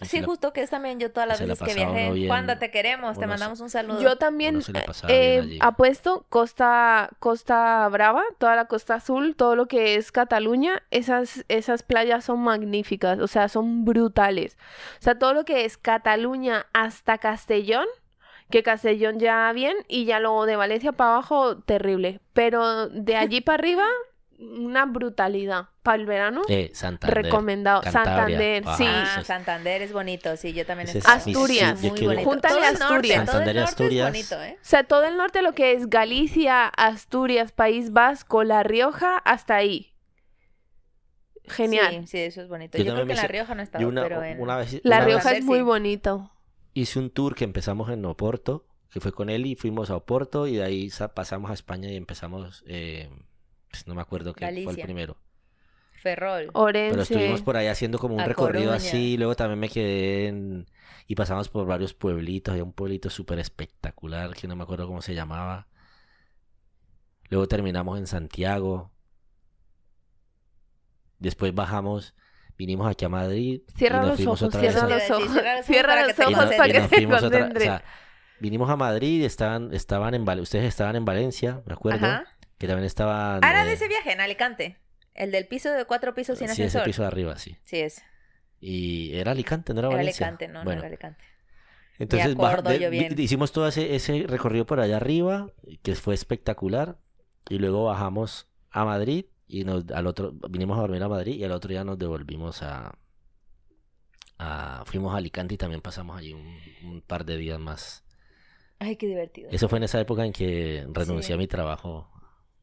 Sí, la... justo que es también yo todas las veces que viajé. Bien... Juanda, te queremos, uno te mandamos un saludo. Yo también eh, apuesto Costa Costa Brava, toda la Costa Azul, todo lo que es Cataluña, esas, esas playas son magníficas, o sea, son brutales. O sea, todo lo que es Cataluña hasta Castellón, que Castellón ya bien, y ya luego de Valencia para abajo, terrible. Pero de allí para arriba... Una brutalidad. Para el verano, eh, Santander, recomendado. Cantabria. Santander, wow. sí. Ah, Santander es bonito, sí, yo también. Estoy... Asturias, sí, sí, muy quiero... bonito. Júntale Asturias. Norte, Santander todo el Asturias. Norte es bonito, ¿eh? O sea, todo el norte, lo que es Galicia, Asturias, País Vasco, La Rioja, hasta ahí. Genial. Sí, sí, eso es bonito. Yo, yo creo que hice... La Rioja no está bien, pero en... una vez, La una Rioja vez, es muy sí. bonito. Hice un tour que empezamos en Oporto, que fue con él y fuimos a Oporto y de ahí pasamos a España y empezamos... Eh... No me acuerdo qué Galicia. fue el primero. Ferrol. Orense. Pero estuvimos por ahí haciendo como un a recorrido Coruña. así. Luego también me quedé en... Y pasamos por varios pueblitos. Había un pueblito súper espectacular que no me acuerdo cómo se llamaba. Luego terminamos en Santiago. Después bajamos... Vinimos aquí a Madrid. Cierra los ojos, cierra los ojos. Cierra los ojos para que se concentren. O sea, vinimos a Madrid. Estaban, estaban en Val... Ustedes estaban en Valencia, me acuerdo. Ajá. Que también estaban... Ahora eh... de ese viaje en Alicante. El del piso de cuatro pisos sin sí, ascensor. Sí, ese piso de arriba, sí. Sí es. Y era Alicante, no era, era Valencia. Era Alicante, no, bueno. no era Alicante. Entonces acuerdo, de, vi, hicimos todo ese, ese recorrido por allá arriba, que fue espectacular. Y luego bajamos a Madrid y nos, al otro, vinimos a dormir a Madrid y al otro día nos devolvimos a... a fuimos a Alicante y también pasamos allí un, un par de días más. Ay, qué divertido. Eso fue en esa época en que renuncié sí. a mi trabajo...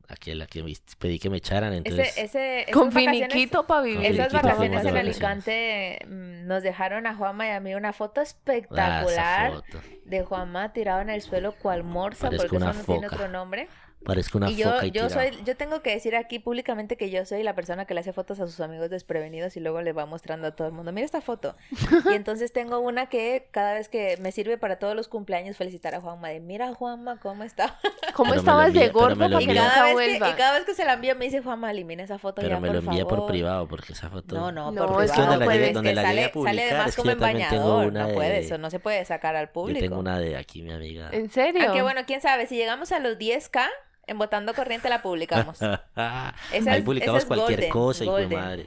Aquel a que pedí que me echaran, entonces... Ese, ese, con finiquito para vivir. Esas vacaciones en Alicante nos dejaron a Juanma y a mí una foto espectacular ah, foto. de Juanma tirado en el suelo cual morsa, Parezco porque eso no foca. tiene otro nombre. Parezco una y yo, foca y yo, soy, yo tengo que decir aquí públicamente que yo soy la persona que le hace fotos a sus amigos desprevenidos y luego le va mostrando a todo el mundo, mira esta foto. Y entonces tengo una que cada vez que me sirve para todos los cumpleaños felicitar a Juanma de, mira Juanma, ¿cómo está? ¿Cómo pero estabas envía, de gordo? Y, y cada vez que se la envía me dice, Juanma, elimina esa foto. Pero ya, me lo envía por privado porque esa foto... No, no, no por privado. No puedes, donde la llegué a publicar, sale además como en bañador, no puede, eso no se puede sacar al público. Yo tengo una de aquí, mi amiga. ¿En serio? Aunque bueno, quién sabe, si llegamos a los diez K... En Botando Corriente la publicamos. Esa Ahí es, publicamos esa es cualquier golden, cosa, golden. hijo de madre.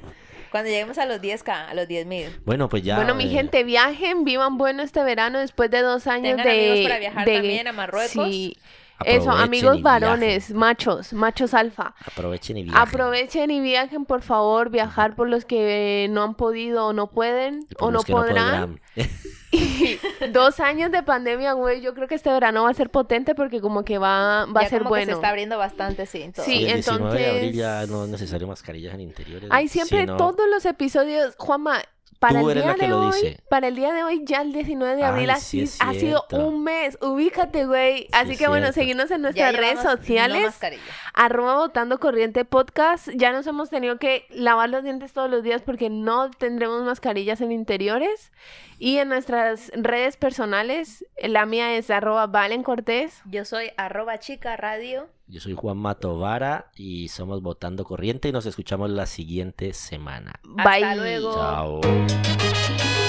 Cuando lleguemos a los diez K, a los diez mil. Bueno, pues ya. Bueno, mi eh... gente, viajen, vivan bueno este verano después de dos años. Tengan de... amigos para viajar de... también a Marruecos. Sí. Eso, amigos varones, viajen. machos, machos alfa. Aprovechen y viajen. Aprovechen y viajen, por favor, viajar por los que no han podido o no pueden o no podrán. No y dos años de pandemia, güey, yo creo que este verano va a ser potente porque como que va, va ya a ser como bueno. Que se está abriendo bastante, sí. Todo. Sí, el entonces... diecinueve de abril ya no es necesario mascarillas en interiores. Hay siempre sino... todos los episodios, Juanma... Para el, día de hoy, para el día de hoy, ya el diecinueve de abril Ay, sí ha sido un mes. Ubícate, güey. Así sí que bueno, seguidnos en nuestras ya redes sociales. Arroba Botando Corriente Podcast. Ya nos hemos tenido que lavar los dientes todos los días porque no tendremos mascarillas en interiores. Y en nuestras redes personales, la mía es arroba Valen Cortés. Yo soy arroba Chica Radio. Yo soy Juanma Tovara y somos Botando Corriente y nos escuchamos la siguiente semana. Bye. Hasta luego. Chao.